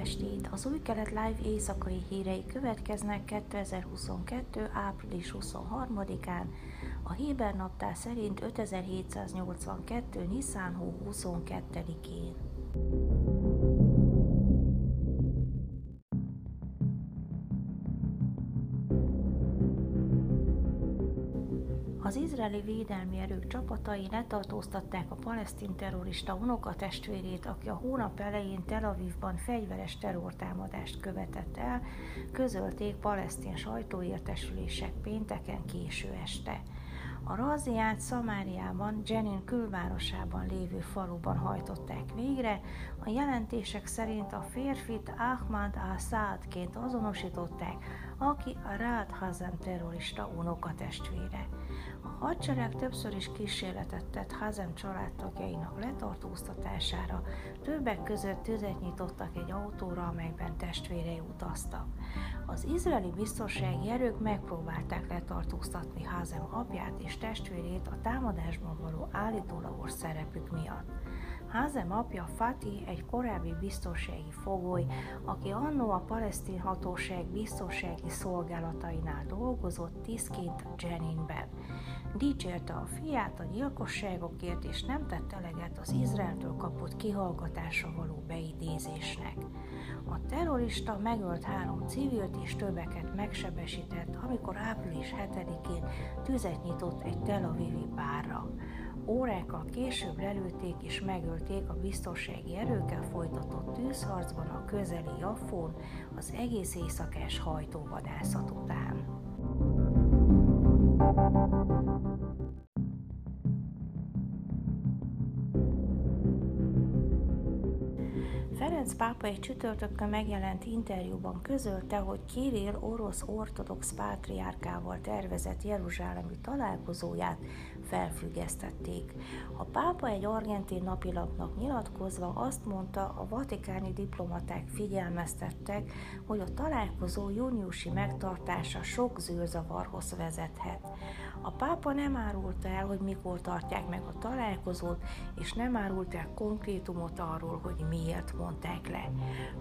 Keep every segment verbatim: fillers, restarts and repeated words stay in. estét! Az Új Kelet Live éjszakai hírei következnek kétezer-huszonkettő. április huszonharmadikán, a héber naptár szerint ötezer-hétszáznyolcvankettő. Niszán hó huszonkettedikén. Az izraeli védelmi erők csapatai letartóztatták a palesztin terrorista unokatestvérét, aki a hónap elején Tel Avivban fegyveres terrortámadást követett el, közölték palesztin sajtóértesülések pénteken késő este. A razziát Szamáriában, Jenin külvárosában lévő faluban hajtották végre, a jelentések szerint a férfit Ahmad al-Saadként azonosították, aki a Raad Hazem terrorista unokatestvére. A hadsereg többször is kísérletet tett Hazem családtagjainak letartóztatására, többek között tüzet nyitottak egy autóra, amelyben testvérei utaztak. Az izraeli biztonsági erők megpróbálták letartóztatni Hazem apját és testvérét a támadásban való állítólagos szerepük miatt. Hazem apja Fati egy korábbi biztonsági fogoly, aki annó a palesztin hatóság biztonsági szolgálatainál dolgozott tisztként Jeninben. Dicsérte a fiát a gyilkosságokért, és nem tett eleget az Izraeltől kapott kihallgatásra való beidézésnek. A terrorista megölt három civilt és többeket megsebesített, amikor április hetedikén tüzet nyitott egy Tel Avivi bárra. Órákkal később lelőtték és megölték a biztonsági erőkkel folytatott tűzharcban a közeli Jaffón az egész éjszakás hajtóvadászat után. Ferenc pápa egy csütörtökön megjelent interjúban közölte, hogy Kirill orosz ortodox pátriárkával tervezett jeruzsálemi találkozóját felfüggesztették. A pápa egy argentin napilapnak nyilatkozva azt mondta, a vatikáni diplomaták figyelmeztettek, hogy a találkozó júniusi megtartása sok zűrzavarhoz vezethet. A pápa nem árulta el, hogy mikor tartják meg a találkozót, és nem árult el konkrétumot arról, hogy miért mondták le.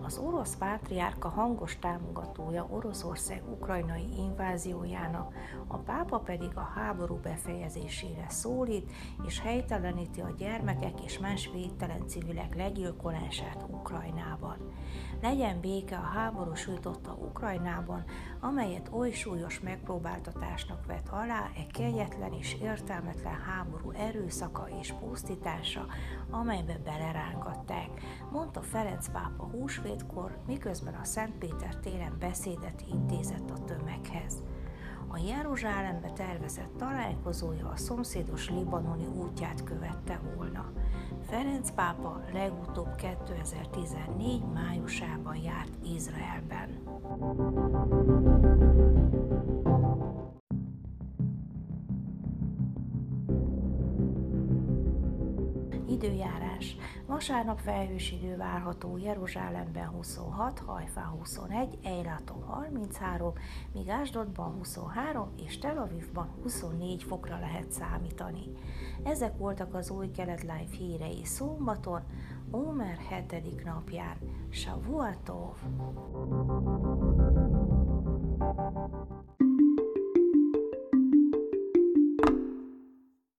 Az orosz pátriárka hangos támogatója Oroszország ukrajnai inváziójának, a pápa pedig a háború befejezésére szólít, és helyteleníti a gyermekek és más védtelen civilek legyilkolását Ukrajnában. Legyen béke a háború sújtotta Ukrajnában, amelyet oly súlyos megpróbáltatásnak vet alá egy kegyetlen és értelmetlen háború erőszaka és pusztítása, amelybe belerángatták, mondta Ferenc pápa húsvétkor, miközben a Szent Péter téren beszédet intézett a tömeghez. A Jeruzsálembe tervezett találkozója a szomszédos libanoni útját követte volna. Ferenc pápa legutóbb kétezer-tizennégy. májusában járt Izraelben. Időjárás. Vasárnap felhős idő várható, Jeruzsálemben huszonhat, Hajfán huszonegy, Eilaton harminchárom, míg Ásdodban huszonhárom és Tel Avivban huszonnégy fokra lehet számítani. Ezek voltak az Új Kelet Live hírei szombaton, Ómer hetedik napján. Savuatov!